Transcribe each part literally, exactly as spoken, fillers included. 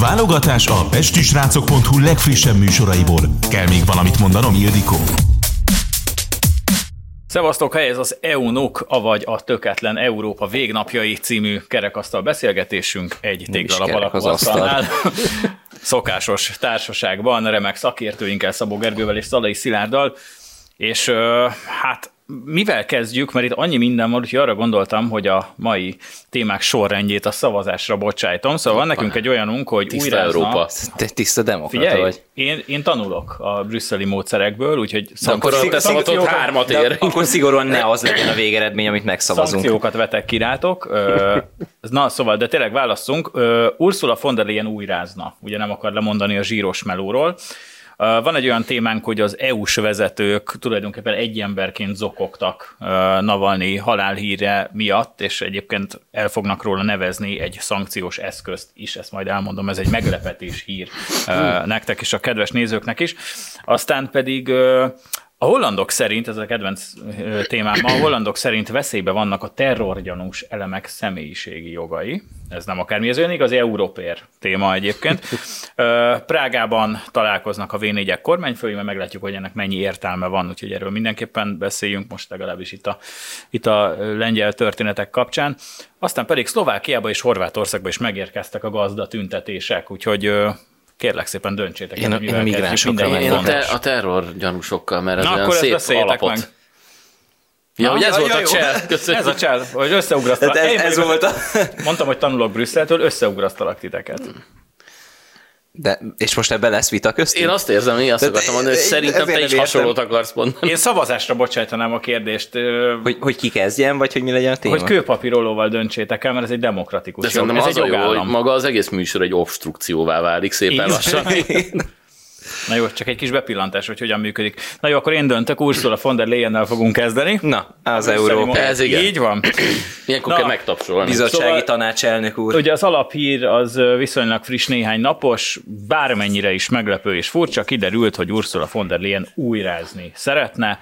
Válogatás a pestisrácok pont hu legfrissebb műsoraiból. Kell még valamit mondanom, Ildikó? Szevasztok, ez az é u-nok, avagy a Töketlen Európa végnapjai című kerekasztal beszélgetésünk egy téglalap alakulattalnál. Szokásos társaságban, remek szakértőinkkel, Szabó Gergővel és Szalai Szilárddal. És hát mivel kezdjük, mert itt annyi minden van, úgyhogy arra gondoltam, hogy a mai témák sorrendjét a szavazásra bocsájtom. Szóval van nekünk egy olyanunk, hogy tiszta újrázna... Európa. Te tiszta demokrata figyelj, vagy. Én, én tanulok a brüsszeli módszerekből, úgyhogy... Akkor te szavazott hármat ér. Akkor szigorúan ne az legyen a végeredmény, amit megszavazunk. Szankciókat vetek kirátok. Na szóval, de tényleg válasszunk. Ursula von der Leyen újrázna. Ugye nem akar lemondani a zsíros melóról. Van egy olyan témánk, hogy az é u-s vezetők tulajdonképpen egy emberként zokogtak Navalnij halálhíre miatt, és egyébként el fognak róla nevezni egy szankciós eszközt is, ezt majd elmondom, ez egy meglepetés hír nektek és a kedves nézőknek is. Aztán pedig a hollandok szerint, ez a kedvenc témám, a hollandok szerint veszélybe vannak a terrorgyanús elemek személyiségi jogai. Ez nem akármi, ez olyan igazi európér téma egyébként. Prágában találkoznak a vé négyek kormányfői, mert meglátjuk, hogy ennek mennyi értelme van, úgyhogy erről mindenképpen beszéljünk most legalábbis itt a, itt a lengyel történetek kapcsán. Aztán pedig Szlovákiába és Horvátországba is megérkeztek a gazda tüntetések, úgyhogy... Kérlek szépen döntsétek. Én, én migránsokra meg a, ter- a terrorgyanúsokkal, mert ez na, olyan szép alapot. Meg. Ja, na, ugye ez, jaj, volt jaj, a csel. Ez a csel, hogy összeugrasztalak. Ez, ez volt a... Mondtam, hogy tanulok Brüsszeltől, összeugrasztalak titeket. De, és most ebben lesz vita köztünk? Én azt érzem, én azt akartam mondani, hogy szerintem te is hasonlót akarsz mondani. Én szavazásra bocsájtanám a kérdést. Hogy, hogy ki kezdjen, vagy hogy mi legyen a téma? Hogy kőpapírolóval döntsétek el, mert ez egy demokratikus de jog. De szerintem az a jó, hogy maga az egész műsor egy obstrukcióvá válik szépen lassan. Na jó, csak egy kis bepillantás, hogy hogyan működik. Na jó, akkor én döntök, Ursula von der Leyennel fogunk kezdeni. Na, az Európa. Ez igen. Így van. Ilyenkor na, kell megtapsolni. Bizottsági szóval, tanácselnök úr. Ugye az alaphír az viszonylag friss, néhány napos, bármennyire is meglepő és furcsa, kiderült, hogy Ursula von der Leyen újrázni szeretne.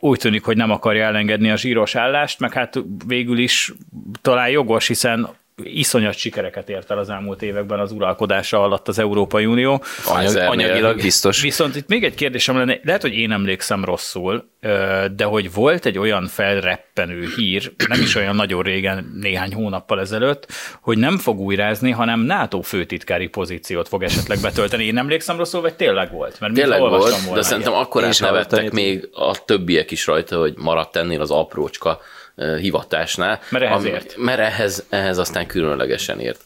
Úgy tűnik, hogy nem akarja elengedni a zsíros állást, meg hát végül is talán jogos, hiszen iszonyat sikereket ért el az elmúlt években az uralkodása alatt az Európai Unió. Anyagilag biztos. Viszont itt még egy kérdésem lenne, lehet, hogy én emlékszem rosszul, de hogy volt egy olyan felreppenő hír, nem is olyan nagyon régen, néhány hónappal ezelőtt, hogy nem fog újrázni, hanem NATO főtitkári pozíciót fog esetleg betölteni. Én emlékszem rosszul, vagy tényleg volt? Mert tényleg volt, volna de szerintem akkor is nevettek még a többiek is rajta, hogy maradt ennél az aprócska hivatásnál. Mert ehhez ami, Mert ehhez, ehhez aztán különlegesen ért.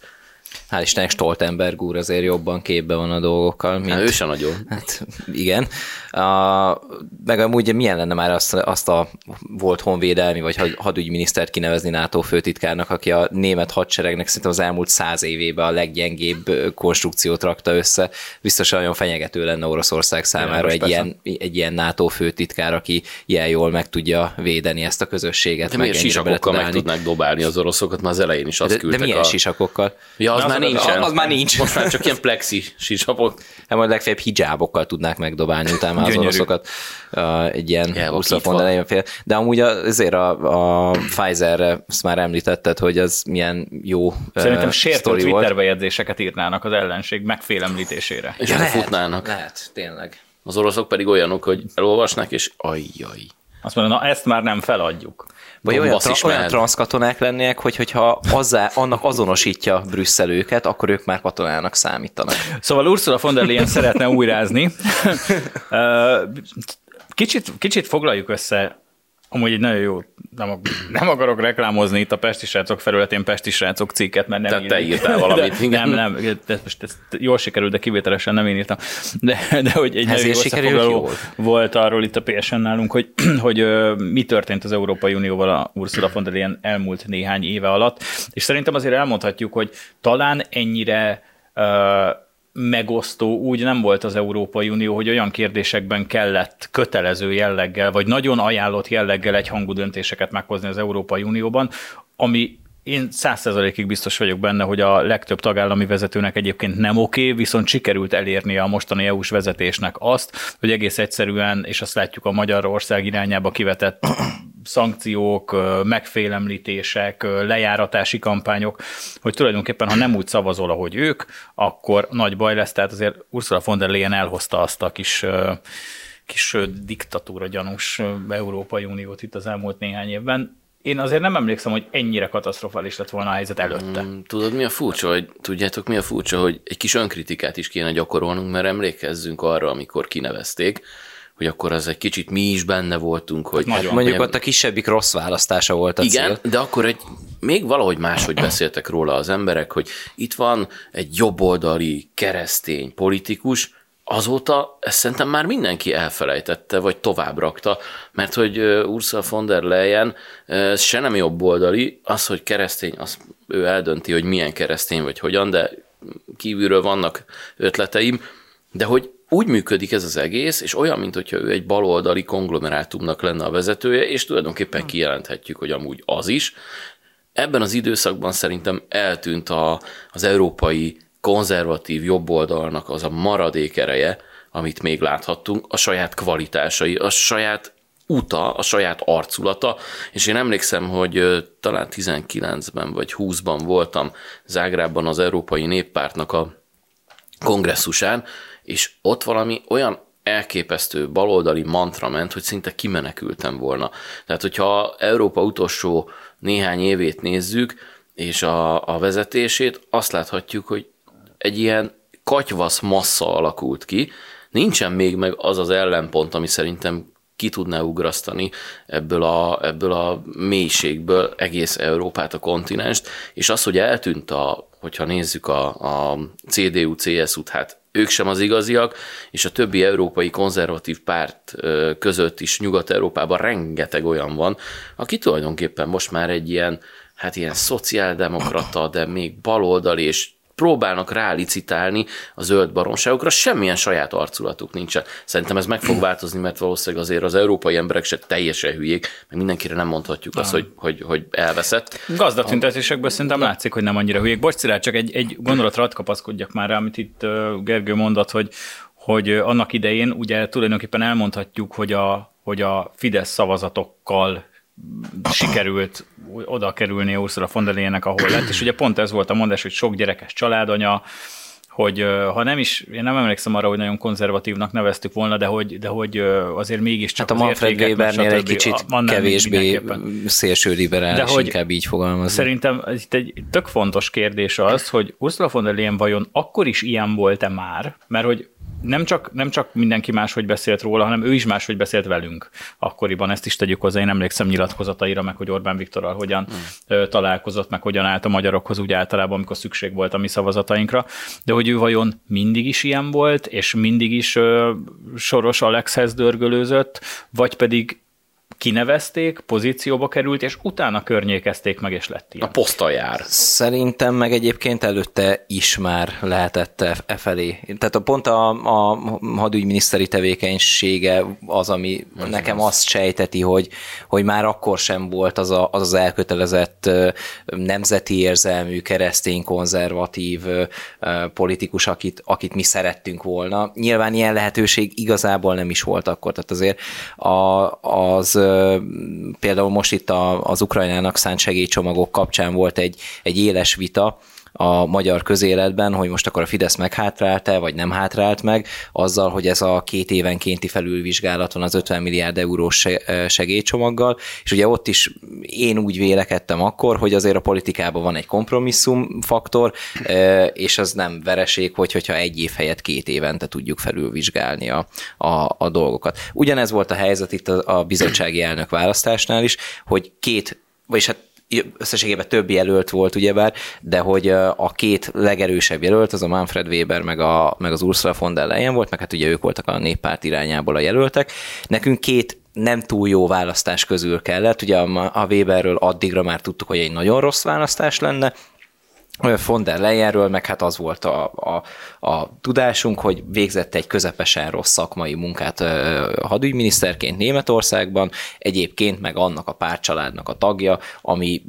Hál' Istennek Stoltenberg úr azért jobban képbe van a dolgokkal. Mint... Hát ő se nagyon. Hát igen. A, meg amúgy milyen lenne már azt, azt a volt honvédelmi, vagy hadügyminisztert kinevezni NATO főtitkárnak, aki a német hadseregnek szerintem az elmúlt száz évében a leggyengébb konstrukciót rakta össze. Biztosan nagyon fenyegető lenne Oroszország számára egy ilyen, egy ilyen NATO főtitkár, aki ilyen jól meg tudja védeni ezt a közösséget. De milyen sisakokkal meg tudnák dobálni az oroszokat? Már az elején is azt de, küldtek. De milyen a... sisakokkal? Ja, az, az, már nincsen. Az, az már nincs. Most már csak ilyen plexi sisapok. Hát majd legfeljebb hidzsábokkal tudnák megdobálni utána az oroszokat. Uh, egy ilyen yeah, húsz fél. De amúgy azért a, a Pfizer-re ezt már említetted, hogy az milyen jó sztori volt. Szerintem sértő Twitter-bejegyzéseket írnának az ellenség megfélemlítésére. És ja, lehet, futnának. Lehet, tényleg. Az oroszok pedig olyanok, hogy elolvasnak, és ajjaj. Azt mondom, na ezt már nem feladjuk. Vagy olyan, tra- olyan transzkatonák lennének, hogy, hogyha azzá, annak azonosítja Brüsszel őket, akkor ők már katonának számítanak. Szóval Ursula von der Leyen szeretne újrázni. Kicsit, kicsit foglaljuk össze, amúgy egy nagyon jó, nem, nem akarok reklámozni itt a Pestisrácok felületén Pestisrácok cikket, mert nem te, te írtál valamit. De, nem, nem, de most ezt jól sikerült, de kivételesen nem én írtam. De, de hogy egy nagyon jó összefoglaló volt arról itt a pé es en nálunk, hogy, hogy mi történt az Európai Unióval a Ursula von der Leyen elmúlt néhány éve alatt, és szerintem azért elmondhatjuk, hogy talán ennyire... Uh, megosztó úgy nem volt az Európai Unió, hogy olyan kérdésekben kellett kötelező jelleggel, vagy nagyon ajánlott jelleggel egyhangú döntéseket meghozni az Európai Unióban, ami Én száz százalékig biztos vagyok benne, hogy a legtöbb tagállami vezetőnek egyébként nem oké, viszont sikerült elérnie a mostani é u-s vezetésnek azt, hogy egész egyszerűen, és azt látjuk a Magyarország irányába kivetett szankciók, megfélemlítések, lejáratási kampányok, hogy tulajdonképpen, ha nem úgy szavazol, ahogy ők, akkor nagy baj lesz, tehát azért Ursula von der Leyen elhozta azt a kis... kis diktatúra gyanús Európai Uniót itt az elmúlt néhány évben. Én azért nem emlékszem, hogy ennyire katasztrofális lett volna a helyzet előtte. Tudod, mi a furcsa, hogy, tudjátok, mi a furcsa, hogy egy kis önkritikát is kéne gyakorolnunk, mert emlékezzünk arra, amikor kinevezték, hogy akkor az egy kicsit mi is benne voltunk, hogy... Hát mondjuk ott a kisebbik rossz választása volt a cél. Igen, de akkor egy, még valahogy máshogy beszéltek róla az emberek, hogy itt van egy jobboldali keresztény politikus. Azóta ezt szerintem már mindenki elfelejtette, vagy tovább rakta, mert hogy Ursula von der Leyen se nem jobboldali, az, hogy keresztény, az ő eldönti, hogy milyen keresztény, vagy hogyan, de kívülről vannak ötleteim, de hogy úgy működik ez az egész, és olyan, mint hogyha ő egy baloldali konglomerátumnak lenne a vezetője, és tulajdonképpen kijelenthetjük, hogy amúgy az is. Ebben az időszakban szerintem eltűnt a, az európai konzervatív jobboldalnak az a maradék ereje, amit még láthattunk, a saját kvalitásai, a saját uta, a saját arculata, és én emlékszem, hogy talán tizenkilencben vagy húszban voltam Zágrában az Európai Néppártnak a kongresszusán, és ott valami olyan elképesztő baloldali mantra ment, hogy szinte kimenekültem volna. Tehát, hogyha Európa utolsó néhány évét nézzük, és a, a vezetését, azt láthatjuk, hogy egy ilyen katyvasz massza alakult ki, nincsen még meg az az ellenpont, ami szerintem ki tudná ugrasztani ebből a, ebből a mélységből egész Európát, a kontinenst, és az, hogy eltűnt, a, hogyha nézzük a, a cé dé u cé es u-t, hát ők sem az igaziak, és a többi európai konzervatív párt között is Nyugat-Európában rengeteg olyan van, aki tulajdonképpen most már egy ilyen, hát ilyen szociáldemokrata, de még baloldali, és próbálnak rálicitálni a zöld baromságokra, semmilyen saját arculatuk nincsen. Szerintem ez meg fog változni, mert valószínűleg azért az európai emberek se teljesen hülyék, meg mindenkire nem mondhatjuk azt, hogy, hogy, hogy elveszett. Gazdatüntetésekből szerintem látszik, hogy nem annyira hülyék. Bocs, Szilárd, csak egy, egy gondolatra hadd kapaszkodjak már rá, amit itt Gergő mondott, hogy, hogy annak idején ugye tulajdonképpen elmondhatjuk, hogy a, hogy a Fidesz szavazatokkal sikerült oda kerülni Ursula von der Leyennek, ahol lett, és ugye pont ez volt a mondás, hogy sok gyerekes családanya, hogy ha nem is, én nem emlékszem arra, hogy nagyon konzervatívnak neveztük volna, de hogy, de hogy azért mégiscsak hát az értéket, mert stb. Hát a Manfred Webernél egy kicsit kevésbé szélső liberális, inkább így fogalmazni. Szerintem itt egy tök fontos kérdés az, hogy Ursula von der Leyen vajon akkor is ilyen volt-e már, mert hogy Nem csak, nem csak mindenki máshogy beszélt róla, hanem ő is máshogy beszélt velünk akkoriban, ezt is tegyük hozzá, én emlékszem nyilatkozataira, meg hogy Orbán Viktorral hogyan mm. találkozott, meg hogyan állt a magyarokhoz úgy általában, amikor szükség volt a mi szavazatainkra, de hogy ő vajon mindig is ilyen volt, és mindig is uh, Soros Alexhez dörgölőzött, vagy pedig kinevezték, pozícióba került, és utána környékezték meg, és lett ilyen. A poszta jár. Szerintem meg egyébként előtte is már lehetett e felé. Tehát a pont a, a hadügyminiszteri tevékenysége az, ami ez nekem az. azt sejteti, hogy, hogy már akkor sem volt az a, az, az elkötelezett nemzeti érzelmű, keresztény, konzervatív politikus, akit, akit mi szerettünk volna. Nyilván ilyen lehetőség igazából nem is volt akkor. Tehát azért a, az például most itt az Ukrajnának szánt segélycsomagok kapcsán volt egy, egy éles vita a magyar közéletben, hogy most akkor a Fidesz meghátrált-e, vagy nem hátrált meg, azzal, hogy ez a két évenkénti felülvizsgálat van az ötven milliárd eurós segélycsomaggal, és ugye ott is én úgy vélekedtem akkor, hogy azért a politikában van egy kompromisszumfaktor, és az nem vereség, hogy, hogyha egy év helyett két évente tudjuk felülvizsgálni a, a, a dolgokat. Ugyanez volt a helyzet itt a, a bizottsági elnök választásnál is, hogy két, vagyis hát összességében több jelölt volt ugyebár, de hogy a két legerősebb jelölt, az a Manfred Weber meg, a, meg az Ursula von der Leyen volt, meg hát ugye ők voltak a néppárt irányából a jelöltek. Nekünk két nem túl jó választás közül kellett, ugye a Weberről addigra már tudtuk, hogy egy nagyon rossz választás lenne, von der Leyenről, meg hát az volt a, a, a tudásunk, hogy végzett egy közepesen rossz szakmai munkát hadügyminiszterként Németországban, egyébként meg annak a pártcsaládnak a tagja, ami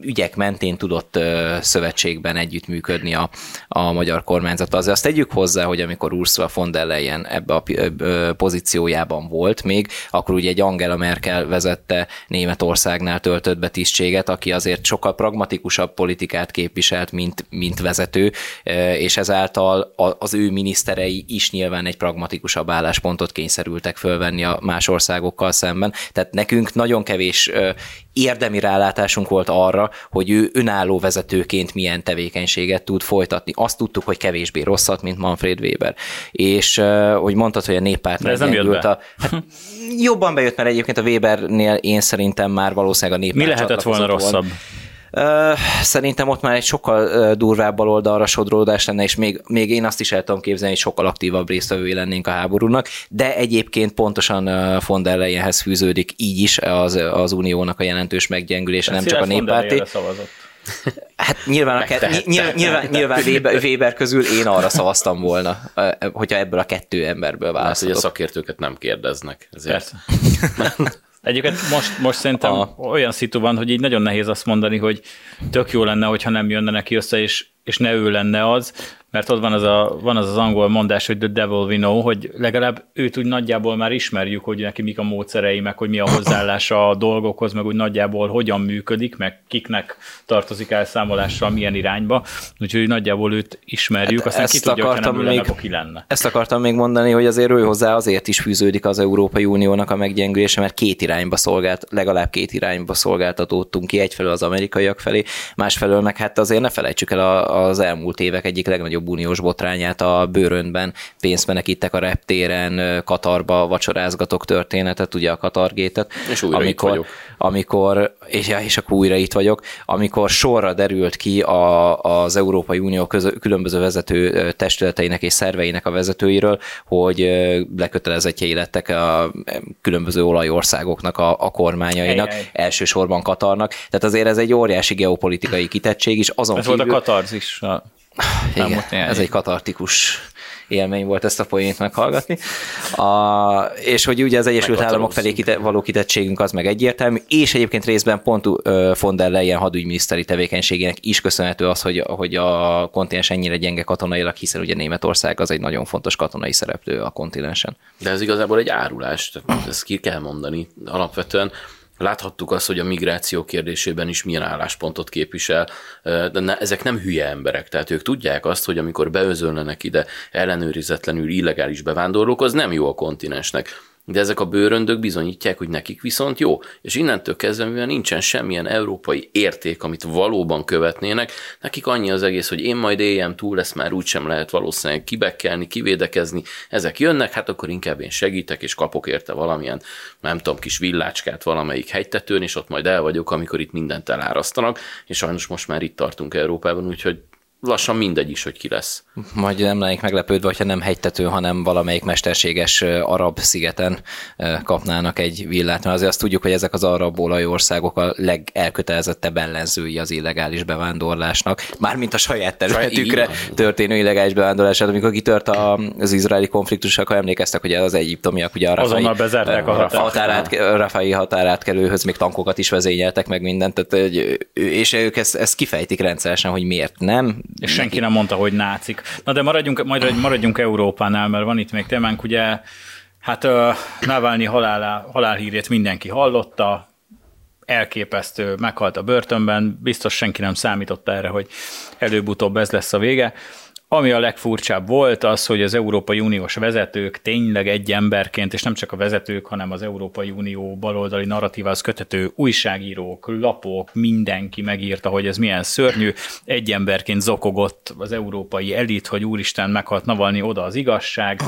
ügyek mentén tudott szövetségben együttműködni a, a magyar kormányzattal. Azért azt tegyük hozzá, hogy amikor Ursula von der Leyen ebbe a pozíciójában volt még, akkor ugye egy Angela Merkel vezette, Németországnál töltött be tisztséget, aki azért sokkal pragmatikusabb politikát képvisel, Mint, mint vezető, és ezáltal az ő miniszterei is nyilván egy pragmatikusabb álláspontot kényszerültek fölvenni a más országokkal szemben. Tehát nekünk nagyon kevés érdemi rálátásunk volt arra, hogy ő önálló vezetőként milyen tevékenységet tud folytatni. Azt tudtuk, hogy kevésbé rosszat, mint Manfred Weber. És hogy mondtad, hogy a néppárt... De ez nem jött be. A, hát jobban bejött, mert egyébként a Webernél én szerintem már valószínűleg a néppárt... Mi lehetett volna rosszabb? Szerintem ott már egy sokkal durvább baloldalra sodródás lenne, és még, még én azt is el tudom képzelni, hogy sokkal aktívabb résztvevői lennénk a háborúnak, de egyébként pontosan von der Leyenhez fűződik így is az, az uniónak a jelentős meggyengülése, nem csak a néppárti. Hát nyilván, ke- nyilván, nyilván, nyilván Weber, Weber közül én arra szavaztam volna, hogyha ebből a kettő emberből választhatok. Hát, hogy a szakértőket nem kérdeznek. Ezért. Egyébként most, most szerintem a... olyan szitu van, hogy így nagyon nehéz azt mondani, hogy tök jó lenne, hogyha nem jönne neki össze, és, és ne ő lenne az, mert ott van az, a, van az az angol mondás, hogy the devil we know, hogy legalább őt úgy nagyjából már ismerjük, hogy neki mik a módszerei, meg hogy mi a hozzáállása a dolgokhoz, meg úgy nagyjából hogyan működik, meg kiknek tartozik elszámolással, milyen irányba, úgyhogy nagyjából őt ismerjük, hát aztán ki tudja, hogyha nem ő lenne, akkor ki lenne. Ezt akartam még mondani, hogy azért ő hozzá azért is fűződik az Európai Uniónak a meggyengülése, mert két irányba szolgált, legalább két irányba szolgáltatódtunk ki, egyfelől az amerikaiak felé, másfelől meg hát azért ne felejtsük el az elmúlt évek egyik legnagyobb uniós botrányát, a bőrönben pénzt menekítek a reptéren, Katarba vacsorázgatok történetet, ugye a Katargétet. És újra amikor, itt vagyok. Amikor, és, és akkor újra itt vagyok, amikor sorra derült ki a, az Európai Unió közö, különböző vezető testületeinek és szerveinek a vezetőiről, hogy lekötelezettjei lettek a különböző olajországoknak, a, a kormányainak, hey, hey. elsősorban Katarnak. Tehát azért ez egy óriási geopolitikai kitettség is. Azon ez kívül, volt a Katarz is. A... Igen, ez egy katartikus élmény volt ezt a poént meghallgatni. A, és hogy ugye az Egyesült Államok felé kite, való kitettségünk az meg egyértelmű, és egyébként részben pont von der Leyen hadügyminiszteri tevékenységének is köszönhető az, hogy, hogy a kontinens ennyire gyenge katonailag, hiszen ugye Németország az egy nagyon fontos katonai szereplő a kontinensen. De ez igazából egy árulás, tehát ezt ki kell mondani alapvetően. Láthattuk azt, hogy a migráció kérdésében is milyen álláspontot képvisel, de ne, ezek nem hülye emberek, tehát ők tudják azt, hogy amikor beözönlenek ide ellenőrizetlenül illegális bevándorlók, az nem jó a kontinensnek. De ezek a bőröndök bizonyítják, hogy nekik viszont jó. És innentől kezdve, mivel nincsen semmilyen európai érték, amit valóban követnének, nekik annyi az egész, hogy én majd éljem túl, ezt már úgysem lehet valószínűleg kibekkelni, kivédekezni, ezek jönnek, hát akkor inkább én segítek, és kapok érte valamilyen, nem tudom, kis villácskát valamelyik hegytetőn, és ott majd el vagyok, amikor itt mindent elárasztanak, és sajnos most már itt tartunk Európában, úgyhogy lassan mindegy is, hogy ki lesz. Majd nem lennék meglepődve, hogyha nem hegytető, hanem valamelyik mesterséges arab szigeten kapnának egy villát. Mert azért azt tudjuk, hogy ezek az arab olajországok a legelkötelezettebb ellenzői az illegális bevándorlásnak, mármint a saját területükre történő illegális bevándorlását. Amikor kitört az izraeli konfliktus, akkor emlékeztek, hogy az egyiptomiak ugye a rafai határát, a határát. Rafai határátkelőhöz még tankokat is vezényeltek, meg mindent. Tehát, és ők ezt, ezt kifejtik rendszeresen, hogy miért nem. És senki nem mondta, hogy nácik. Na de maradjunk, majd maradjunk Európánál, mert van itt még témánk, ugye, hát Navalnij halál, halálhírét mindenki hallotta, elképesztő, meghalt a börtönben, biztos senki nem számította erre, hogy előbb-utóbb ez lesz a vége. Ami a legfurcsább volt az, hogy az Európai Uniós vezetők tényleg egy emberként, és nem csak a vezetők, hanem az Európai Unió baloldali narratívához köthető újságírók, lapok, mindenki megírta, hogy ez milyen szörnyű. Egy emberként zokogott az európai elit, hogy úristen, meghalt Navalnij, oda az igazság,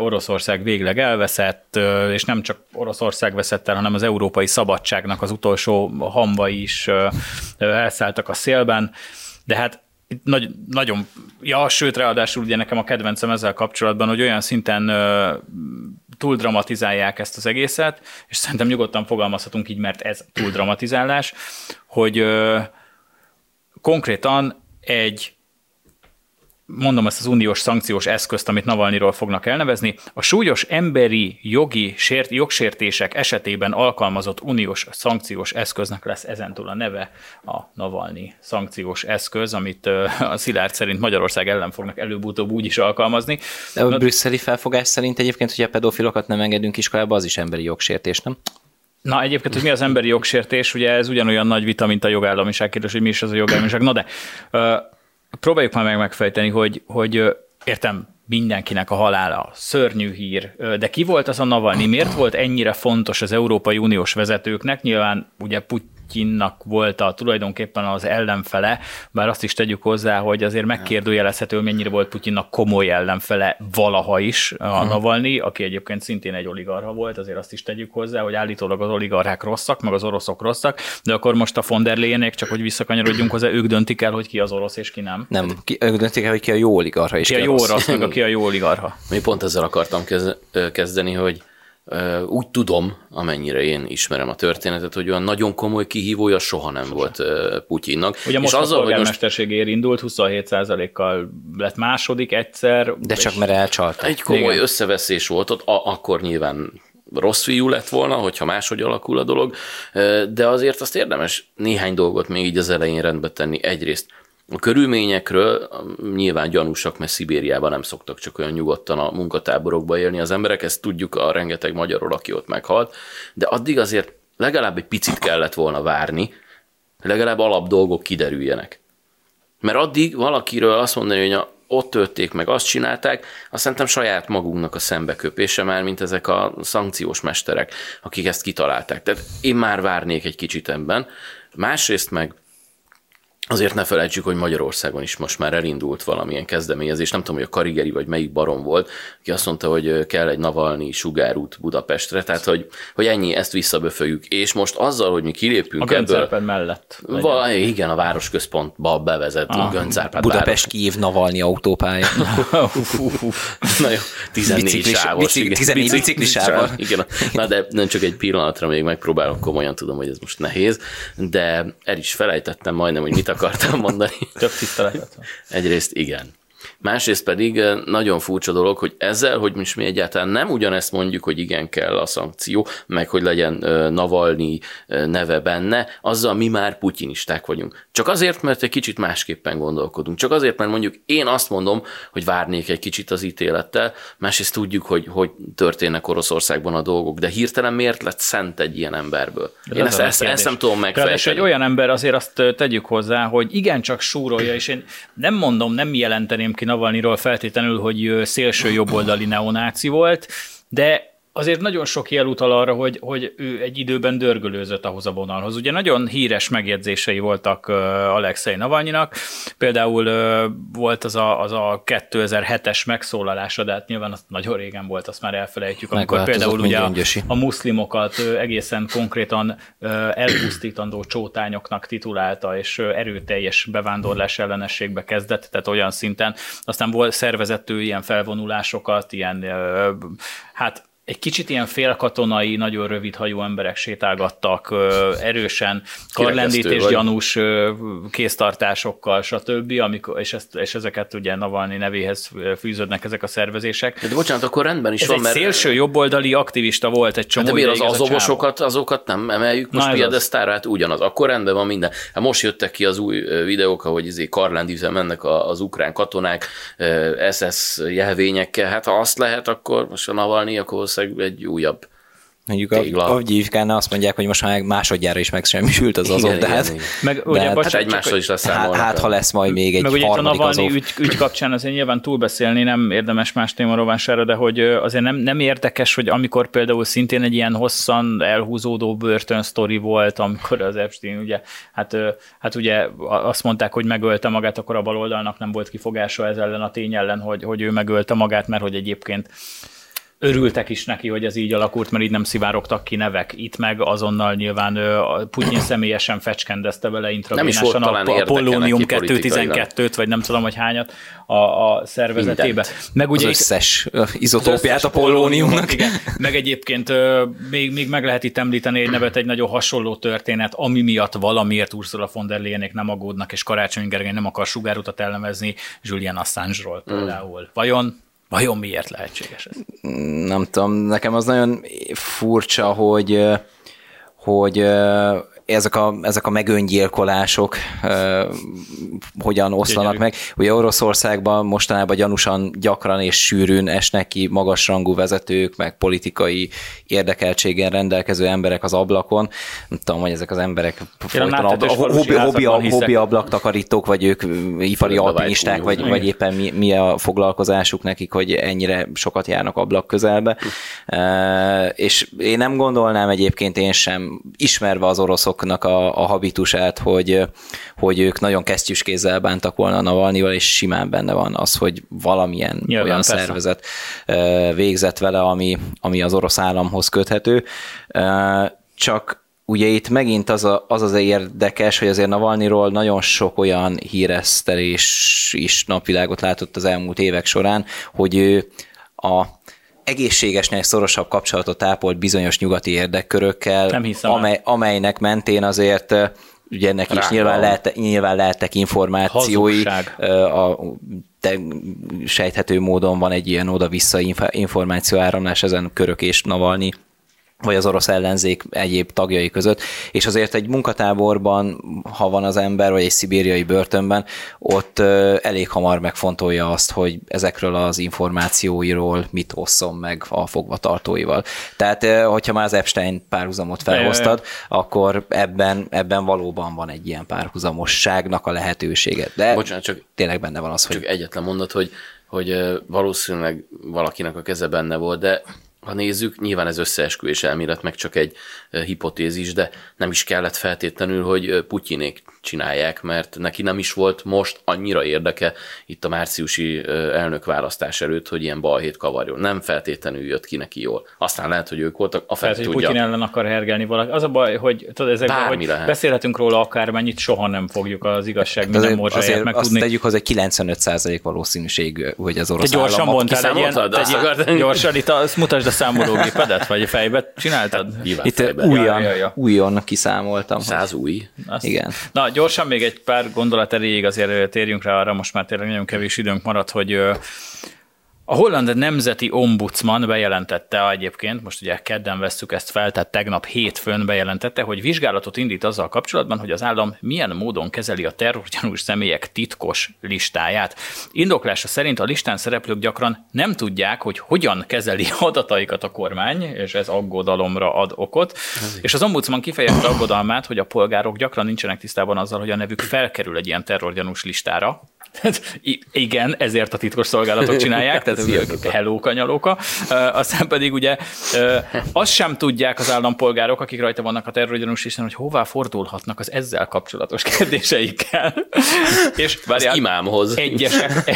Oroszország végleg elveszett, és nem csak Oroszország veszett el, hanem az európai szabadságnak az utolsó hamvai is elszálltak a szélben, de hát Nagy, nagyon, ja, sőt, ráadásul ugye nekem a kedvencem ezzel kapcsolatban, hogy olyan szinten ö, túl dramatizálják ezt az egészet, és szerintem nyugodtan fogalmazhatunk így, mert ez túl dramatizálás, hogy ö, konkrétan egy, mondom ezt az uniós szankciós eszközt, amit Navalnyiról fognak elnevezni, a súlyos emberi jogi sért, jogsértések esetében alkalmazott uniós szankciós eszköznek lesz ezentúl a neve, a Navalnyi szankciós eszköz, amit a Szilárd szerint Magyarország ellen fognak előbb-utóbb úgy is alkalmazni. De a Na, brüsszeli felfogás szerint egyébként, hogy a pedofilokat nem engedünk iskolába, az is emberi jogsértés, nem? Na egyébként, hogy mi az emberi jogsértés, ugye ez ugyanolyan nagy vita, mint a jogállamiság kérdés, hogy mi is az a jogállamiság. Na de próbáljuk már meg megfejteni, hogy, hogy értem, mindenkinek a halála szörnyű hír, de ki volt az a Navalnyi? Miért volt ennyire fontos az Európai Uniós vezetőknek? Nyilván ugye Putyinnak volt a tulajdonképpen az ellenfele, bár azt is tegyük hozzá, hogy azért megkérdőjelezhető, mennyire volt Putyinnak komoly ellenfele valaha is a Navalnyi, aki egyébként szintén egy oligarcha volt, azért azt is tegyük hozzá, hogy állítólag az oligarchák rosszak, meg az oroszok rosszak, de akkor most a von der Leyenék, csak hogy visszakanyarodjunk hozzá, ők döntik el, hogy ki az orosz és ki nem. Nem, ki, ők döntik el, hogy ki a jó oligarcha és ki, ki a jó orosz, meg ki a jó oligarcha. Én pont ezzel akartam kezdeni, hogy úgy tudom, amennyire én ismerem a történetet, hogy olyan nagyon komoly kihívója soha nem Sose. volt Putyinnak. Ugye most és azzal, a polgármesterségért most... indult, huszonhét százalékkal lett második egyszer. De csak mert elcsalta. Egy komoly Igen. összeveszés volt ott, a- akkor nyilván rossz fiú lett volna, hogyha máshogy alakul a dolog, de azért azt érdemes néhány dolgot még így az elején rendbe tenni. Egyrészt a körülményekről nyilván gyanúsak, mert Szibériában nem szoktak csak olyan nyugodtan a munkatáborokban élni az emberek, ezt tudjuk a rengeteg magyarról, aki ott meghalt, de addig azért legalább egy picit kellett volna várni, legalább alap dolgok kiderüljenek. Mert addig valakiről azt mondani, hogy ott törték meg, azt csinálták, azt szerintem saját magunknak a szembeköpése már, mint ezek a szankciós mesterek, akik ezt kitalálták. Tehát én már várnék egy kicsit ebben. Másrészt meg azért ne felejtsük, hogy Magyarországon is most már elindult valamilyen kezdeményezés, nem tudom, hogy a Karigeri vagy melyik barom volt, aki azt mondta, hogy kell egy Navalnyi sugárút Budapestre, tehát hogy, hogy ennyi, ezt visszaböföljük, és most azzal, hogy mi kilépünk a ebből... A Göncz mellett. Val- igen, a városközpontba bevezetünk Göncz Árpád Budapest Kijev Navalnyi autópálya. Na jó, tizennégy sávos. tizennégy biciklisával. Igen, na de nem csak egy pillanatra még megpróbálom, komolyan tudom, hogy ez most nehéz, de el is felejtettem majdnem, hogy mit akartam mondani. Több tiszteletet. Egyrészt igen. Másrészt pedig nagyon furcsa dolog, hogy ezzel, hogy most mi egyáltalán nem ugyanezt mondjuk, hogy igen kell a szankció, meg hogy legyen Navalnyi neve benne, azzal mi már putyinisták vagyunk. Csak azért, mert egy kicsit másképpen gondolkodunk. Csak azért, mert mondjuk én azt mondom, hogy várnék egy kicsit az ítélettel, másrészt tudjuk, hogy, hogy történnek Oroszországban a dolgok, de hirtelen miért lett szent egy ilyen emberből? Ez én ezt, ezt, ezt nem tudom megfejteni. És egy olyan ember, azért azt tegyük hozzá, hogy igencsak súrolja, és én nem mondom, nem jelenteném ki Navalnyiról feltétlenül, hogy szélső jobboldali neonáci volt, de azért nagyon sok jel utal arra, hogy, hogy ő egy időben dörgölőzött ahhoz a vonalhoz. Ugye nagyon híres megjegyzései voltak Alekszej Navalnyinak, például volt az a, az a kétezer-hetes megszólalása, de hát nyilván az nagyon régen volt, azt már elfelejtjük, amikor például ugye a, a muszlimokat egészen konkrétan elpusztítandó csótányoknak titulálta, és erőteljes bevándorlás ellenességbe kezdett, tehát olyan szinten. Aztán volt szervezett ő ilyen felvonulásokat, ilyen hát egy kicsit ilyen félkatonai, nagyon rövidhajú emberek sétálgattak, erősen karlendítés gyanús kéztartásokkal, stb., amikor, és, ezt, és ezeket ugye Navalnyi nevéhez fűződnek ezek a szervezések. De, de bocsánat, akkor rendben is ez van, mert... szélső jobboldali aktivista volt egy csomó. De miért az azovosokat, azokat nem emeljük most piedesztára, hát ugyanaz, akkor rendben van minden. Hát most jöttek ki az új videók, ahogy izé karlendítve mennek az ukrán katonák, es es jelvényekkel, hát ha azt lehet, akkor most a Navalnyi, akkor egy újabb mondjuk a Gyívkán azt mondják, hogy most már másodjára is megsemmisült az azon, de hát egymással is leszámolnak. Hát, ha lesz majd még egy meg harmadik azon. Meg ugye a Navalnyi ügy, ügy kapcsán azért nyilván túlbeszélni nem érdemes más téma rovására, de hogy azért nem, nem érdekes, hogy amikor például szintén egy ilyen hosszan elhúzódó börtönsztori volt, amikor az Epstein ugye, hát, hát ugye azt mondták, hogy megölte magát, akkor a baloldalnak nem volt kifogása ez ellen a tény ellen, hogy, hogy ő megölte magát, mert hogy egyébként örültek is neki, hogy ez így alakult, mert így nem szivárogtak ki nevek. Itt meg azonnal nyilván Putyin személyesen fecskendezte vele intravénásan a Polónium kettő tizenkettőt, vagy nem tudom, hogy hányat a, a szervezetébe. Mindent. Meg ugye az összes izotópiát összes a Polóniumnak. Igen. Meg egyébként még, még meg lehet itt említeni egy nevet, egy nagyon hasonló történet, ami miatt valamiért Ursula von der Leyenék nem aggódnak, és Karácsony Gergely nem akar sugárutat elemezni Julian Assange-ról például. Mm. Vajon Vajon miért lehetséges ez? Nem tudom, nekem az nagyon furcsa, hogy, hogy ezek, a, ezek a megöngyilkolások hogyan oszlanak Gyönyörű. meg. Ugye Oroszországban mostanában gyanúsan gyakran és sűrűn esnek ki magasrangú vezetők, meg politikai érdekeltséggel rendelkező emberek az ablakon. Nem tudom, hogy ezek az emberek folyton abla, hobbi, hobbi, hobbi ablaktakarítók, vagy ők ipari alpinisták, vagy, vagy éppen mi, mi a foglalkozásuk nekik, hogy ennyire sokat járnak ablak közelbe. És én nem gondolnám egyébként én sem, ismerve az oroszok, A, a habitusát, hogy, hogy ők nagyon kesztyűskézzel bántak volna a Navalnyival, és simán benne van az, hogy valamilyen Nyilván, olyan persze. szervezet végzett vele, ami, ami az orosz államhoz köthető. Csak ugye itt megint az, a, az az érdekes, hogy azért Navalnyiról nagyon sok olyan híresztelés is napvilágot látott az elmúlt évek során, hogy ő a egészségesnél szorosabb kapcsolatot ápolt bizonyos nyugati érdekkörökkel, amely, amelynek mentén azért ugye ennek Rága. is nyilván, lehet, nyilván lehettek információi, Hazugság. a de sejthető módon van egy ilyen oda-vissza információ áramlás ezen körök és Navalnyi, vagy az orosz ellenzék egyéb tagjai között, és azért egy munkatáborban, ha van az ember, vagy egy szibériai börtönben, ott elég hamar megfontolja azt, hogy ezekről az információiról mit osszon meg a fogvatartóival. Tehát, hogyha már az Epstein párhuzamot felhoztad, akkor ebben, ebben valóban van egy ilyen párhuzamosságnak a lehetősége. De Bocsánat, csak tényleg benne van az, hogy... Csak egyetlen mondat, hogy, hogy valószínűleg valakinek a keze benne volt, de... Ha nézzük, nyilván ez összeesküvés elmélet, meg csak egy hipotézis, de nem is kellett feltétlenül, hogy Putyinék csinálják, mert neki nem is volt most annyira érdeke itt a márciusi elnökválasztás előtt, hogy ilyen balhét kavarjon. Nem feltétlenül jött ki neki jól. Aztán lehet, hogy ők voltak, a feltudja. Hogy Putyin ellen akar hergelni valaki. Az a baj, hogy, tudod, ezekben, hogy beszélhetünk róla akármennyit, soha nem fogjuk az igazság hát minden morzsáját megtudni. Azt tegyük hozzá, kilencvenöt százalék valószínűség, hogy az orosz államok kiszámoltad. Gyorsan itt azt mutasd a számológépedet, vagy fejbe csináltad? Itt fejbe. Újan, ja, ja, ja. újon kiszámoltam. Száz új. Azt. Igen. Na, gyorsan még egy pár gondolat erejéig azért térjünk rá arra, most már tényleg nagyon kevés időnk maradt, hogy a holland nemzeti ombudsman bejelentette egyébként, most ugye kedden vesszük ezt fel, tehát tegnap hétfőn bejelentette, hogy vizsgálatot indít azzal kapcsolatban, hogy az állam milyen módon kezeli a terrorgyanús személyek titkos listáját. Indoklása szerint a listán szereplők gyakran nem tudják, hogy hogyan kezeli adataikat a kormány, és ez aggodalomra ad okot. És az ombudsman kifejezte aggodalmát, hogy a polgárok gyakran nincsenek tisztában azzal, hogy a nevük felkerül egy ilyen terrorgyanús listára. Igen, ezért a titkos szolgálatok csinálják, tehát hello kanyalóka. Aztán pedig ugye azt sem tudják az állampolgárok, akik rajta vannak a terrorgyanús listán, hogy hová fordulhatnak az ezzel kapcsolatos kérdéseikkel. És várjál, imámhoz. Egyesek,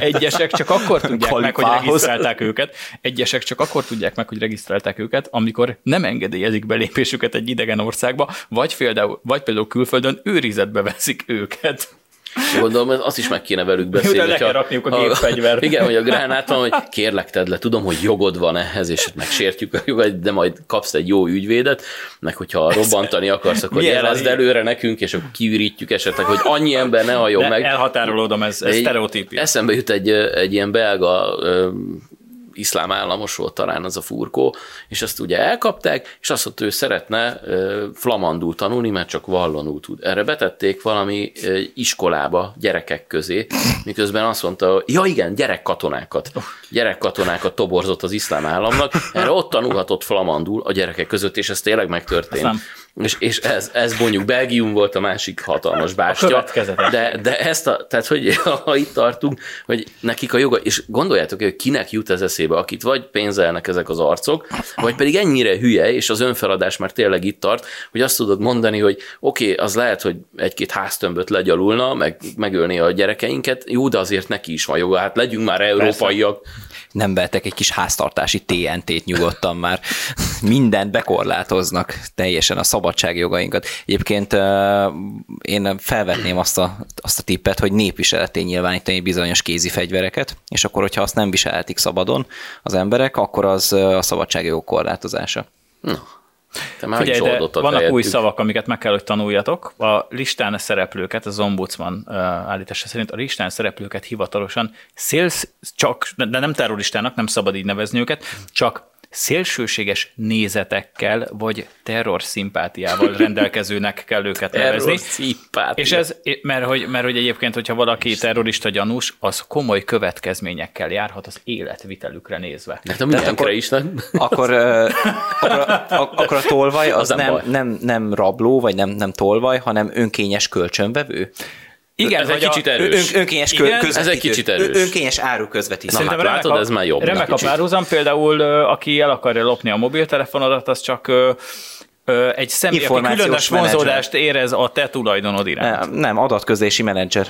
egyesek csak akkor tudják Kalipához. meg, hogy regisztrálták őket, egyesek csak akkor tudják meg, hogy regisztrálták őket, amikor nem engedélyezik belépésüket egy idegen országba, vagy például, vagy például külföldön őrizetbe veszik őket. Gondolom, azt is meg kéne velük beszélni. Hogy le kell rakniuk a gépfegyvert. Igen, hogy a gránát van, hogy kérlek tedd le, tudom, hogy jogod van ehhez, és megsértjük a jogot, de majd kapsz egy jó ügyvédet, meg hogyha robbantani akarsz, akkor jelezd előre nekünk, és akkor kiürítjük esetleg, hogy annyi ember ne halljon meg. Elhatárolódom, ez, ez sztereotípia. Eszembe jut egy, egy ilyen belga... iszlám államos volt talán az a furkó, és azt ugye elkapták, és azt mondta, ő szeretne flamandul tanulni, mert csak vallonul tud. Erre betették valami iskolába gyerekek közé, miközben azt mondta, hogy ja igen, gyerekkatonákat. Gyerekkatonákat toborzott az iszlám államnak, erre ott tanulhatott flamandul a gyerekek között, és ez tényleg megtörtént. És, és ez, ez mondjuk Belgium volt a másik hatalmas bástya. De, de ezt a, tehát hogy ha itt tartunk, hogy nekik a joga, és gondoljátok, hogy kinek jut ez eszébe, akit vagy pénzelnek ezek az arcok, vagy pedig ennyire hülye, és az önfeladás már tényleg itt tart, hogy azt tudod mondani, hogy oké, okay, az lehet, hogy egy-két háztömböt legyalulna, meg megölné a gyerekeinket, jó, de azért neki is van joga, hát legyünk már európaiak. nem vehetek egy kis háztartási té en té-t nyugodtan már. Mindent bekorlátoznak teljesen, a szabadságjogainkat. Egyébként én felvetném azt a, azt a tippet, hogy népviseletén nyilvánítani bizonyos kézi fegyvereket, és akkor, hogyha azt nem viselhetik szabadon az emberek, akkor az a szabadságjogok korlátozása. No. Te már Figyelj, de vannak helyettük. Új szavak, amiket meg kell, hogy tanuljatok. A listán szereplőket, az ombudsman állítása szerint a listán szereplőket hivatalosan szélsz, csak, de nem terroristának, nem szabad így nevezni őket, csak szélsőséges nézetekkel vagy terrorszimpátiával rendelkezőnek kell őket nevezni. És ez, mert hogy, mert hogy egyébként, hogyha valaki terrorista gyanús, az komoly következményekkel járhat az életvitelükre nézve. Hát a mindenkre is, nem? Akkor, akkor, akkor a tolvaj az, az nem, nem, nem, nem rabló, vagy nem, nem tolvaj, hanem önkényes kölcsönvevő. Igen, ez egy kicsit erős. Ön, önkényes Igen, közvetítő. Ez egy kicsit erős. Önkényes áru közvetítő. Na hát látod, a, ez már jobb. Remek a párhuzam, például aki el akarja lopni a mobiltelefonodat, az csak ö, ö, egy személy, aki különös vonzódást érez a te tulajdonod iránt. Nem, nem adatközlési menedzser.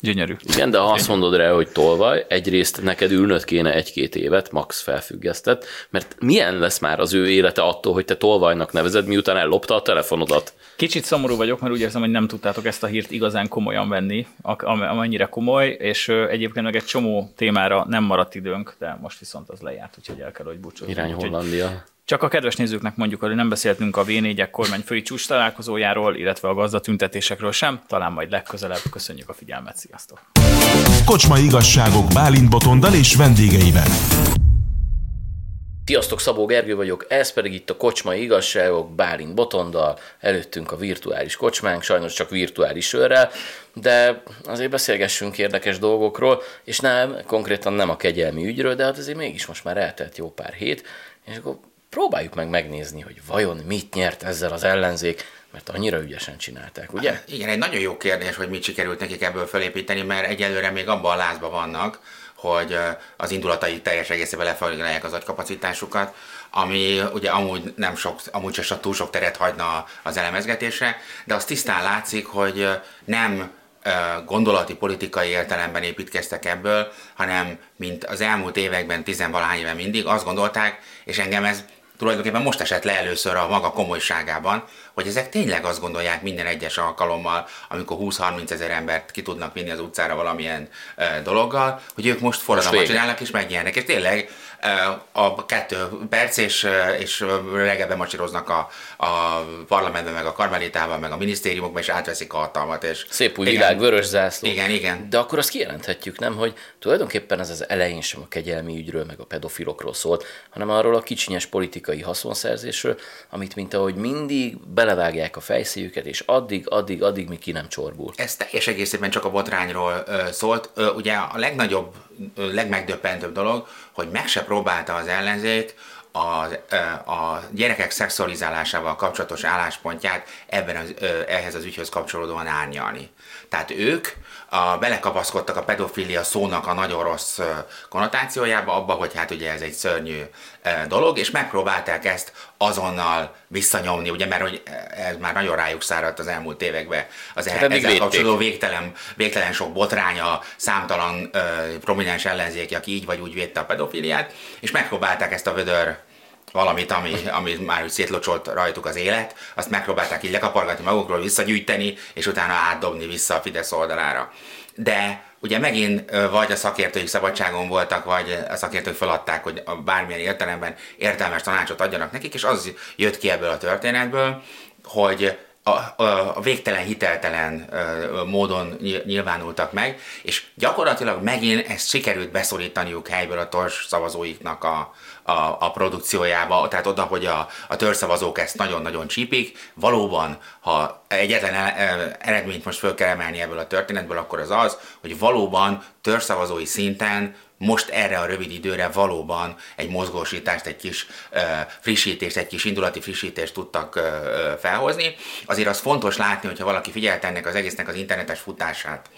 Gyönyörű. Igen, de ha azt mondod rá, hogy tolvaj, egyrészt neked ülnöd kéne egy-két évet, max felfüggesztett, mert milyen lesz már az ő élete attól, hogy te tolvajnak nevezed, miután ellopta a telefonodat? Kicsit szomorú vagyok, mert úgy érzem, hogy nem tudtátok ezt a hírt igazán komolyan venni, amennyire komoly, és egyébként meg egy csomó témára nem maradt időnk, de most viszont az lejárt, úgyhogy el kell, hogy búcsúzzunk. Irány Hollandia. Csak a kedves nézőknek mondjuk, hogy nem beszéltünk a vé négyek kormányfői csúcs találkozójáról, illetve a gazdatüntetésekről sem, talán majd legközelebb. Köszönjük a figyelmet, sziasztok! Kocsmai igazságok Bálint Botondal és vendégeivel. Sziasztok, Szabó Gergő vagyok, ez pedig itt a Kocsmai igazságok Bálint Botondal, előttünk a virtuális kocsmánk, sajnos csak virtuális sörrel, de azért beszélgessünk érdekes dolgokról, és nem, konkrétan nem a kegyelmi ügyről, de hát azért mégis most már eltelt jó pár hét, és akkor próbáljuk meg megnézni, hogy vajon mit nyert ezzel az ellenzék, mert annyira ügyesen csinálták, ugye? Igen, egy nagyon jó kérdés, hogy mit sikerült nekik ebből felépíteni, mert egyelőre még abban a lázban vannak, hogy az indulataik teljes egészében lefelelják az agykapacitásukat, ami ugye amúgy, nem sok, amúgy sem túl sok teret hagyna az elemezgetésre, de az tisztán látszik, hogy nem gondolati, politikai értelemben építkeztek ebből, hanem mint az elmúlt években, tizenvalahány éve mindig azt gondolták, és engem ez tulajdonképpen most esett le először a maga komolyságában, hogy ezek tényleg azt gondolják minden egyes alkalommal, amikor húsz-harminc ezer embert ki tudnak vinni az utcára valamilyen e, dologgal, hogy ők most forradalmat csinálnak és megnyernek. És tényleg e, a kettő perc és, és reggelben macsíroznak a, a parlamentben, meg a karmelitában, meg a minisztériumokban, és átveszik a hatalmat. És szép új világ, vörös zászló. Igen, igen. De akkor azt kijelenthetjük, nem, hogy tulajdonképpen ez az elején sem a kegyelmi ügyről, meg a pedofilokról szólt, hanem arról a kicsinyes politikai haszonszerzésről, amit mint ahogy mindig belevágják a fejszéjüket, és addig, addig, addig, míg ki nem csorbul. Ez teljes egészében csak a botrányról szólt. Ugye a legnagyobb, legmegdöbbentőbb dolog, hogy meg se próbálta az ellenzék a, a gyerekek szexualizálásával kapcsolatos álláspontját ebben az, ehhez az ügyhöz kapcsolódóan árnyalni. Tehát ők a, belekapaszkodtak a pedofilia szónak a nagyon rossz konnotációjába, abba, hogy hát ugye ez egy szörnyű dolog, és megpróbálták ezt azonnal visszanyomni, ugye, mert hogy ez már nagyon rájuk száradt az elmúlt években. Az hát ezzel kapcsolódó végtelen, végtelen sok botránya, számtalan ö, prominens ellenzéki, aki így vagy úgy védte a pedofiliát, és megpróbálták ezt a vödör valamit, ami, ami már úgy szétlocsolt rajtuk az élet, azt megpróbálták így lekapargatni magukról, visszagyűjteni, és utána átdobni vissza a Fidesz oldalára. De ugye megint vagy a szakértői szabadságon voltak, vagy a szakértők feladták, hogy bármilyen értelemben értelmes tanácsot adjanak nekik, és az jött ki ebből a történetből, hogy a, a végtelen, hiteltelen módon nyilvánultak meg, és gyakorlatilag megint ezt sikerült beszorítaniuk helyből a törzs szavazóiknak a, a, a produkciójába, tehát oda, hogy a, a törzs szavazók ezt nagyon-nagyon csípik. Valóban, ha egyetlen eredményt most föl kell emelni ebből a történetből, akkor az az, hogy valóban törzs szavazói szinten most erre a rövid időre valóban egy mozgósítást, egy kis uh, frissítést, egy kis indulati frissítést tudtak uh, felhozni. Azért az fontos látni, hogyha valaki figyelte ennek az egésznek az internetes futását,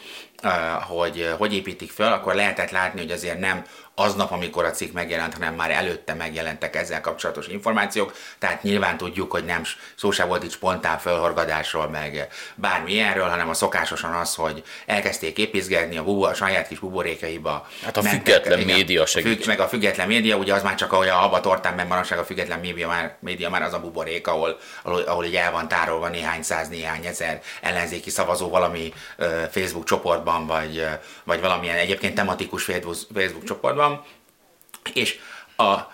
hogy hogy építik fel, akkor lehetett látni, hogy azért nem aznap, amikor a cikk megjelent, hanem már előtte megjelentek ezzel kapcsolatos információk, tehát nyilván tudjuk, hogy nem szó sem volt itt spontán fölhorgadásról, meg bármilyenről, hanem a szokásosan az, hogy elkezdték épizgetni a, bubu, a saját kis buborékaiba. Hát a mentek, független igen, média segít. Meg a független média, ugye az már csak olyan abba tortán, mert manapság a független média már, média már az a buborék, ahol, ahol, ahol így el van tárolva néhány száz, néhány ezer ellenzéki szavazó valami uh, Facebook csoportban, vagy, uh, vagy valamilyen egyébként tematikus Facebook csoportban. És a, a,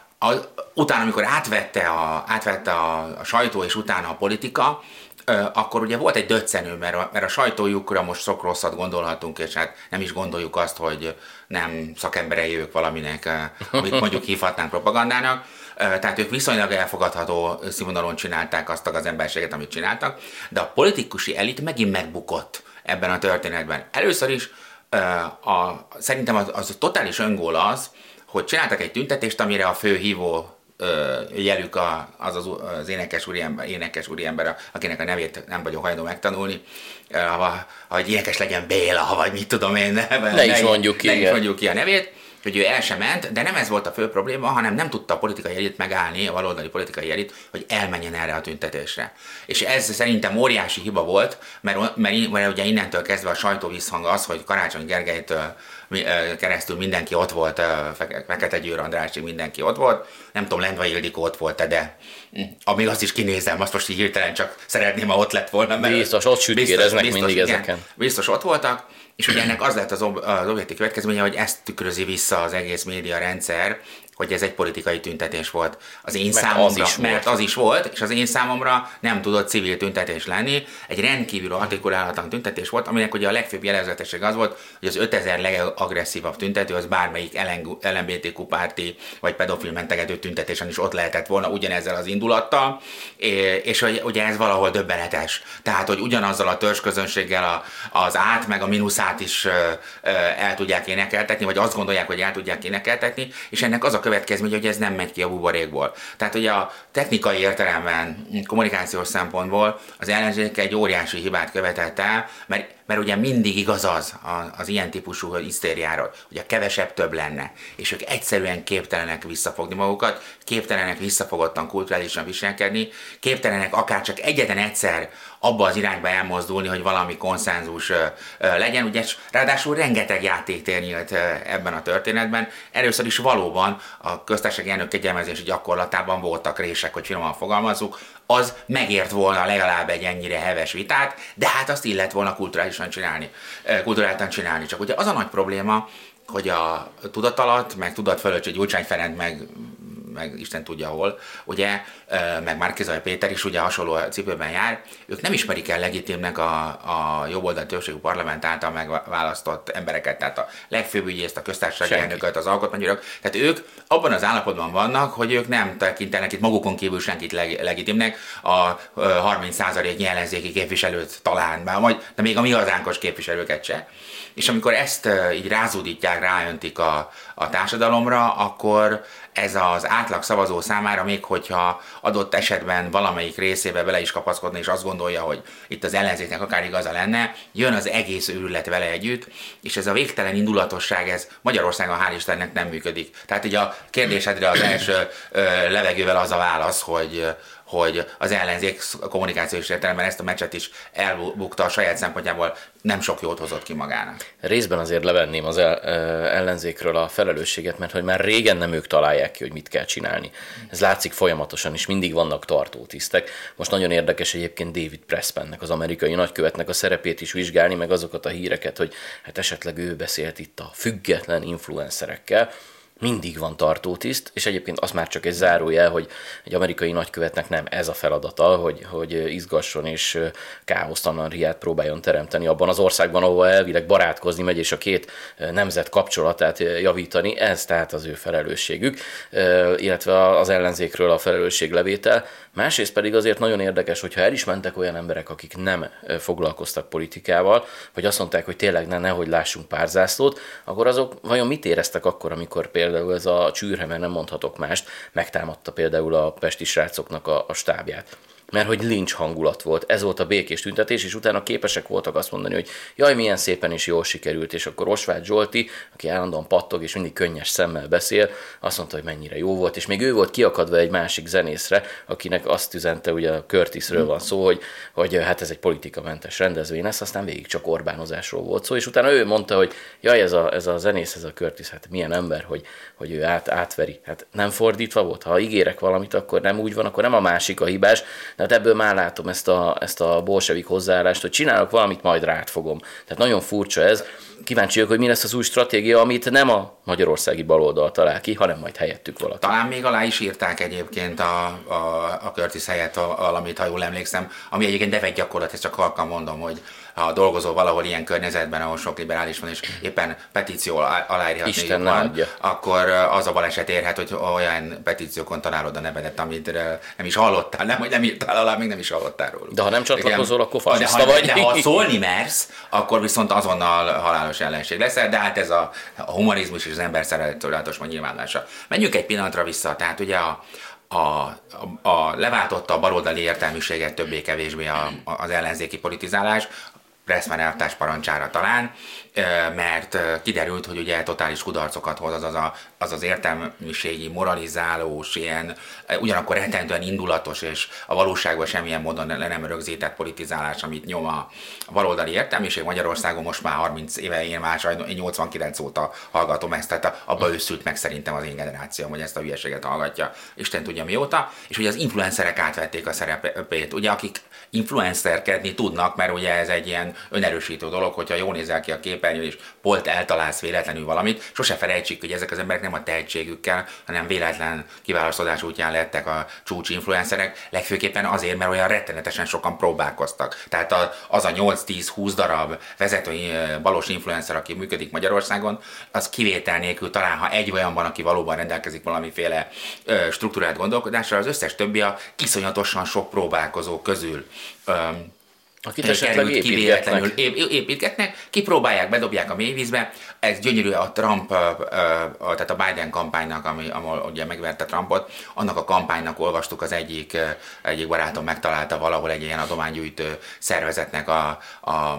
utána, amikor átvette, a, átvette a, a sajtó és utána a politika, ö, akkor ugye volt egy döccenő, mert a, mert a sajtójukra most sok rosszat gondolhatunk, és hát nem is gondoljuk azt, hogy nem szakemberei ők valaminek, amit mondjuk hívhatnánk propagandának. Tehát ők viszonylag elfogadható színvonalon csinálták azt a gazemberséget, amit csináltak, de a politikusi elit megint megbukott ebben a történetben. Először is ö, a, szerintem az, az a totális öngól az, hogy csináltak egy tüntetést, amire a fő hívó ö, jelük a, az, az az énekes úriember, énekes úriember, akinek a nevét nem vagyok hajlandó megtanulni, ö, ha, hogy énekes legyen Béla, vagy mit tudom én. Ne, ne, is, mondjuk ki, ne is mondjuk ki a nevét, hogy ő el sem ment, de nem ez volt a fő probléma, hanem nem tudta a politikai elit megállni, a baloldali politikai elit, hogy elmenjen erre a tüntetésre. És ez szerintem óriási hiba volt, mert, mert, mert ugye innentől kezdve a sajtó visszhang az, hogy Karácsony Gergelytől keresztül mindenki ott volt, Fekete Győr Andrásig mindenki ott volt, nem tudom, Lendvai Ildikó ott volt, de amíg azt is kinézem, azt most így hirtelen csak szeretném, ha ott lett volna. Mert biztos, ott sütkéreznek mindig igen, ezeken. Biztos ott voltak. És ugye ennek az lett az, ob- az objektív következménye, hogy ezt tükrözi vissza az egész média rendszer, hogy ez egy politikai tüntetés volt. Az én mert számomra, az mert volt. az is volt, és az én számomra nem tudott civil tüntetés lenni. Egy rendkívül artikulálatlan tüntetés volt, aminek ugye a legfőbb jellegzetesség az volt, hogy az ötezer legagresszívabb tüntető, az bármelyik el em bé té kú párti vagy pedofil mentegető tüntetésen is ott lehetett volna ugyanezzel az indulattal, és hogy ugye ez valahol döbbenetes. Tehát, hogy ugyanazzal a törzsközönséggel az át meg a mínuszát is el tudják énekeltetni, vagy azt gondolják, hogy el tudják énekeltetni, és ennek az a következmény, hogy ez nem megy ki a buborékból. Tehát ugye a technikai értelemben, kommunikációs szempontból az ellenzék egy óriási hibát követett el, mert, mert ugye mindig igaz az az ilyen típusú hisztériáról, hogy a kevesebb több lenne, és ők egyszerűen képtelenek visszafogni magukat, képtelenek visszafogottan kulturálisan viselkedni, képtelenek akár csak egyetlen egyszer abba az irányba elmozdulni, hogy valami konszenzus legyen, ugye ráadásul rengeteg játéktér nyílt ebben a történetben. Először is valóban a köztársasági elnök kegyelmezési gyakorlatában voltak rések, hogy finoman fogalmazzuk, az megért volna legalább egy ennyire heves vitát, de hát azt illett volna kulturálisan csinálni, kulturáltan csinálni. Csak ugye az a nagy probléma, hogy a tudat alatt, meg tudat fölött, hogy Gyurcsány Ferenc, meg meg Isten tudja hol, ugye, meg Márki-Zay Péter is ugye hasonló cipőben jár, ők nem ismerik el legitimnek a, a jobboldali többségű parlament által megválasztott embereket, tehát a legfőbb ügyészt, a köztársasági elnököt, az alkotmányügynököt, tehát ők abban az állapotban vannak, hogy ők nem tekintenek itt magukon kívül senkit leg, legitimnek, a harminc százaléknyi ellenzéki képviselőt talán, bár majd, de még a mi hazánkos képviselőket se. És amikor ezt így rázódítják, ráöntik a, a társadalomra, akkor ez az átlag szavazó számára, még hogyha adott esetben valamelyik részébe bele is kapaszkodna, és azt gondolja, hogy itt az ellenzéknek akár igaza lenne, jön az egész őrület vele együtt, és ez a végtelen indulatosság, ez Magyarországon hál' Istennek nem működik. Tehát ugye a kérdésedre az első levegővel az a válasz, hogy... hogy az ellenzék kommunikációs értelemben ezt a meccset is elbukta, a saját szempontjából nem sok jót hozott ki magának. Részben azért levenném az ellenzékről a felelősséget, mert hogy már régen nem ők találják ki, hogy mit kell csinálni. Ez látszik folyamatosan, és mindig vannak tartótisztek. Most nagyon érdekes egyébként David Pressmannek, az amerikai nagykövetnek a szerepét is vizsgálni, meg azokat a híreket, hogy hát esetleg ő beszélt itt a független influencerekkel. Mindig van tartótiszt, és egyébként az már csak egy zárójel, hogy egy amerikai nagykövetnek nem ez a feladata, hogy, hogy izgasson és káosztalan riát próbáljon teremteni abban az országban, ahol elvileg barátkozni megy, és a két nemzet kapcsolatát javítani, ez tehát az ő felelősségük, illetve az ellenzékről a felelősséglevétel. Másrészt pedig azért nagyon érdekes, hogyha el is mentek olyan emberek, akik nem foglalkoztak politikával, vagy azt mondták, hogy tényleg ne, nehogy lássunk párzászlót, akkor azok vajon mit éreztek akkor, amikor például Például ez a csűrhe, mert nem mondhatok mást, megtámadta például a Pestisrácoknak a, a stábját. mert hogy lincs hangulat volt, ez volt a békés tüntetés, és utána képesek voltak azt mondani, hogy jaj, milyen szépen és jól sikerült, és akkor Osváth Zsolti, aki állandóan pattog és mindig könnyes szemmel beszél, azt mondta, hogy mennyire jó volt, és még ő volt kiakadva egy másik zenészre, akinek azt üzente, ugye a Curtisről van szó, hogy, hogy hát ez egy politikamentes rendezvény lesz, aztán végig csak Orbánozásról volt szó, és utána ő mondta, hogy jaj, ez a, ez a zenész, ez a Curtis, hát milyen ember, hogy, hogy ő át, átveri. Hát nem fordítva volt, ha ígérek valamit, akkor nem úgy van, akkor nem a másik a hibás. Tehát ebből már látom ezt a, ezt a bolsevik hozzáállást, hogy csinálok valamit, majd rád fogom. Tehát nagyon furcsa ez. Kíváncsi vagyok, hogy mi lesz az új stratégia, amit nem a magyarországi baloldal talál ki, hanem majd helyettük valaki. Talán még alá is írták egyébként a, a, a Curtis helyett valamit, ha jól emlékszem, ami egyébként bevett gyakorlat, ezt csak halkan mondom, hogy ha dolgozol valahol ilyen környezetben, ahol sok liberális van, és éppen petíció aláírhatni van, akkor az a baleset érhet, hogy olyan petíciókon találod a nevedet, amit nem is hallottál, nem, hogy nem írtál alá, még nem is hallottál róla. De ha nem csatlakozol, igen, akkor fasiszta vagy. De ha szólni mersz, akkor viszont azonnal halálos ellenség leszel, de hát ez a, a humanizmus és az ember szeretetolatos nyilvánása. Menjünk egy pillanatra vissza, tehát ugye a A, a, a leváltotta a baloldali értelmiséget többé-kevésbé a, a, az ellenzéki politizálás, Pressman elvtárs parancsára talán, mert kiderült, hogy ugye totális kudarcokat hoz az az, a, az, az értelmiségi, moralizálós, ilyen, ugyanakkor rettentően indulatos, és a valóságban semmilyen módon le nem rögzített politizálás, amit nyom a baloldali értelmiség. Magyarországon most már harminc éve, én már sajnos, én nyolcvankilenc óta hallgatom ezt, tehát abba őszült meg szerintem az én generációm, hogy ezt a hülyeséget hallgatja, Isten tudja mióta, és ugye az influencerek átvették a szerepét, ugye akik influencerkedni tudnak, mert ugye ez egy ilyen önerősítő dolog, hogyha jól nézel ki a képernyőn, és pont eltalálsz véletlenül valamit, sose felejtsük, hogy ezek az emberek nem a tehetségükkel, hanem véletlen kiválasztás útján lettek a csúcs influencerek, legfőképpen azért, mert olyan rettenetesen sokan próbálkoztak. Tehát az a nyolc-tíz-húsz darab vezetői balos influencer, aki működik Magyarországon, az kivétel nélkül talán, ha egy olyan van, aki valóban rendelkezik valamiféle struktúrált gondolkodásra, az összes többi a iszonyatosan sok próbálkozó közül Um, akit esetleg építgetnek. építgetnek, kipróbálják, bedobják a mélyvízbe. Ez gyönyörű a Trump, tehát a Biden kampánynak, ami, ahol ugye megverte Trumpot, annak a kampánynak olvastuk, az egyik, egyik barátom megtalálta valahol egy ilyen adománygyűjtő szervezetnek a, a, az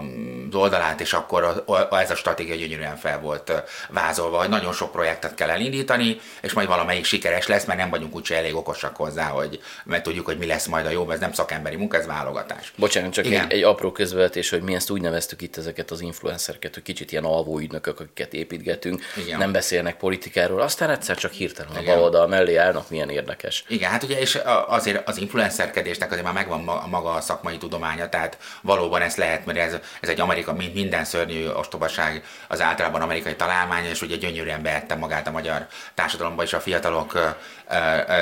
oldalát, és akkor a, ez a stratégia gyönyörűen fel volt vázolva, hogy nagyon sok projektet kell elindítani, és majd valamelyik sikeres lesz, mert nem vagyunk úgyse elég okosak hozzá, hogy, mert tudjuk, hogy mi lesz majd a jó, ez nem szakemberi munka, ez válogatás. Bocsánat, csak igen. Egy, egy apró közvetés, hogy mi ezt úgy neveztük itt ezeket az influencereket, hogy kicsit ilyen alvó ügynökök, akiket építgetünk, igen, nem beszélnek politikáról, aztán egyszer csak hirtelen a baloldal mellé állnak, milyen érdekes. Igen, hát ugye és azért az influencerkedésnek azért már megvan maga a szakmai tudománya, tehát valóban ez lehet, mert ez, ez egy Amerika, minden szörnyű ostobaság az általában amerikai találmány, és ugye gyönyörűen beette magát a magyar társadalomba, és a fiatalok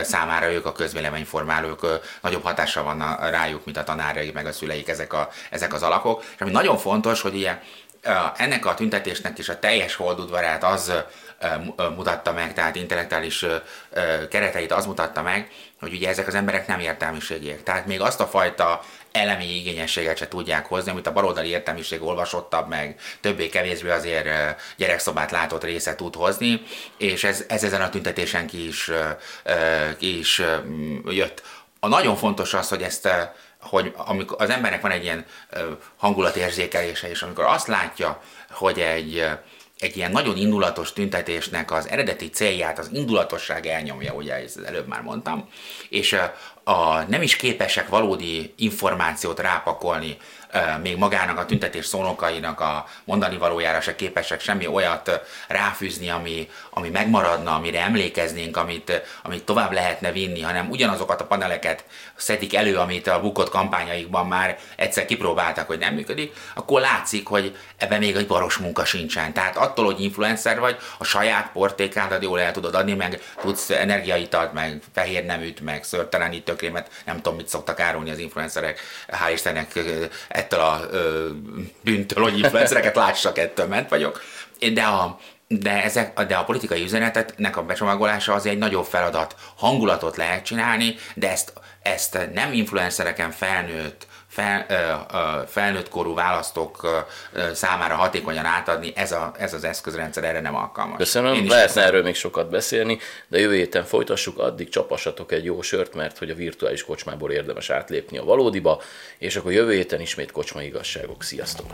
számára ők a közvéleményformálók, nagyobb hatása van rájuk, mint a tanáraik, meg a szüleik, ezek, a, ezek az alakok. És ami nagyon fontos, hogy ilyen, ennek a tüntetésnek is a teljes holdudvarát az mutatta meg, tehát intellektuális kereteit az mutatta meg, hogy ugye ezek az emberek nem értelmiségiek. Tehát még azt a fajta elemi igényességet se tudják hozni, amit a baloldali értelmiség olvasottabb, meg többé-kevésbé azért gyerekszobát látott része tud hozni, és ez, ez ezen a tüntetésen ki is, ki is jött. A nagyon fontos az, hogy ezt, hogy amikor az embernek van egy ilyen hangulatérzékelése, és amikor azt látja, hogy egy egy ilyen nagyon indulatos tüntetésnek az eredeti célját, az indulatosság elnyomja, ugye ezt előbb már mondtam, és a, nem is képesek valódi információt rápakolni, még magának a tüntetés szónokainak a mondani valójára se képesek semmi olyat ráfűzni, ami, ami megmaradna, amire emlékeznénk, amit, amit tovább lehetne vinni, hanem ugyanazokat a paneleket szedik elő, amit a bukott kampányaikban már egyszer kipróbáltak, hogy nem működik, akkor látszik, hogy ebben még egy baros munka sincsen. Tehát attól, hogy influencer vagy, a saját portékádat jól el tudod adni, meg tudsz energiaitalt, meg fehér neműt, meg szőrtelenítő krémet, nem tudom, mit szoktak árulni az influencerek, hál' Istennek ettől a ö, bűntől, hogy influencereket lássak, ettől ment vagyok. De a, De, ezek, de a politikai üzenetetnek a becsomagolása az egy nagyobb feladat. Hangulatot lehet csinálni, de ezt, ezt nem influencereken felnőtt, fel, felnőtt korú választók számára hatékonyan átadni, ez, a, ez az eszközrendszer erre nem alkalmas. Köszönöm, lehetne erről még sokat beszélni, de jövő héten folytassuk, addig csapassatok egy jó sört, mert hogy a virtuális kocsmából érdemes átlépni a valódiba, és akkor jövő héten ismét kocsmai igazságok. Sziasztok!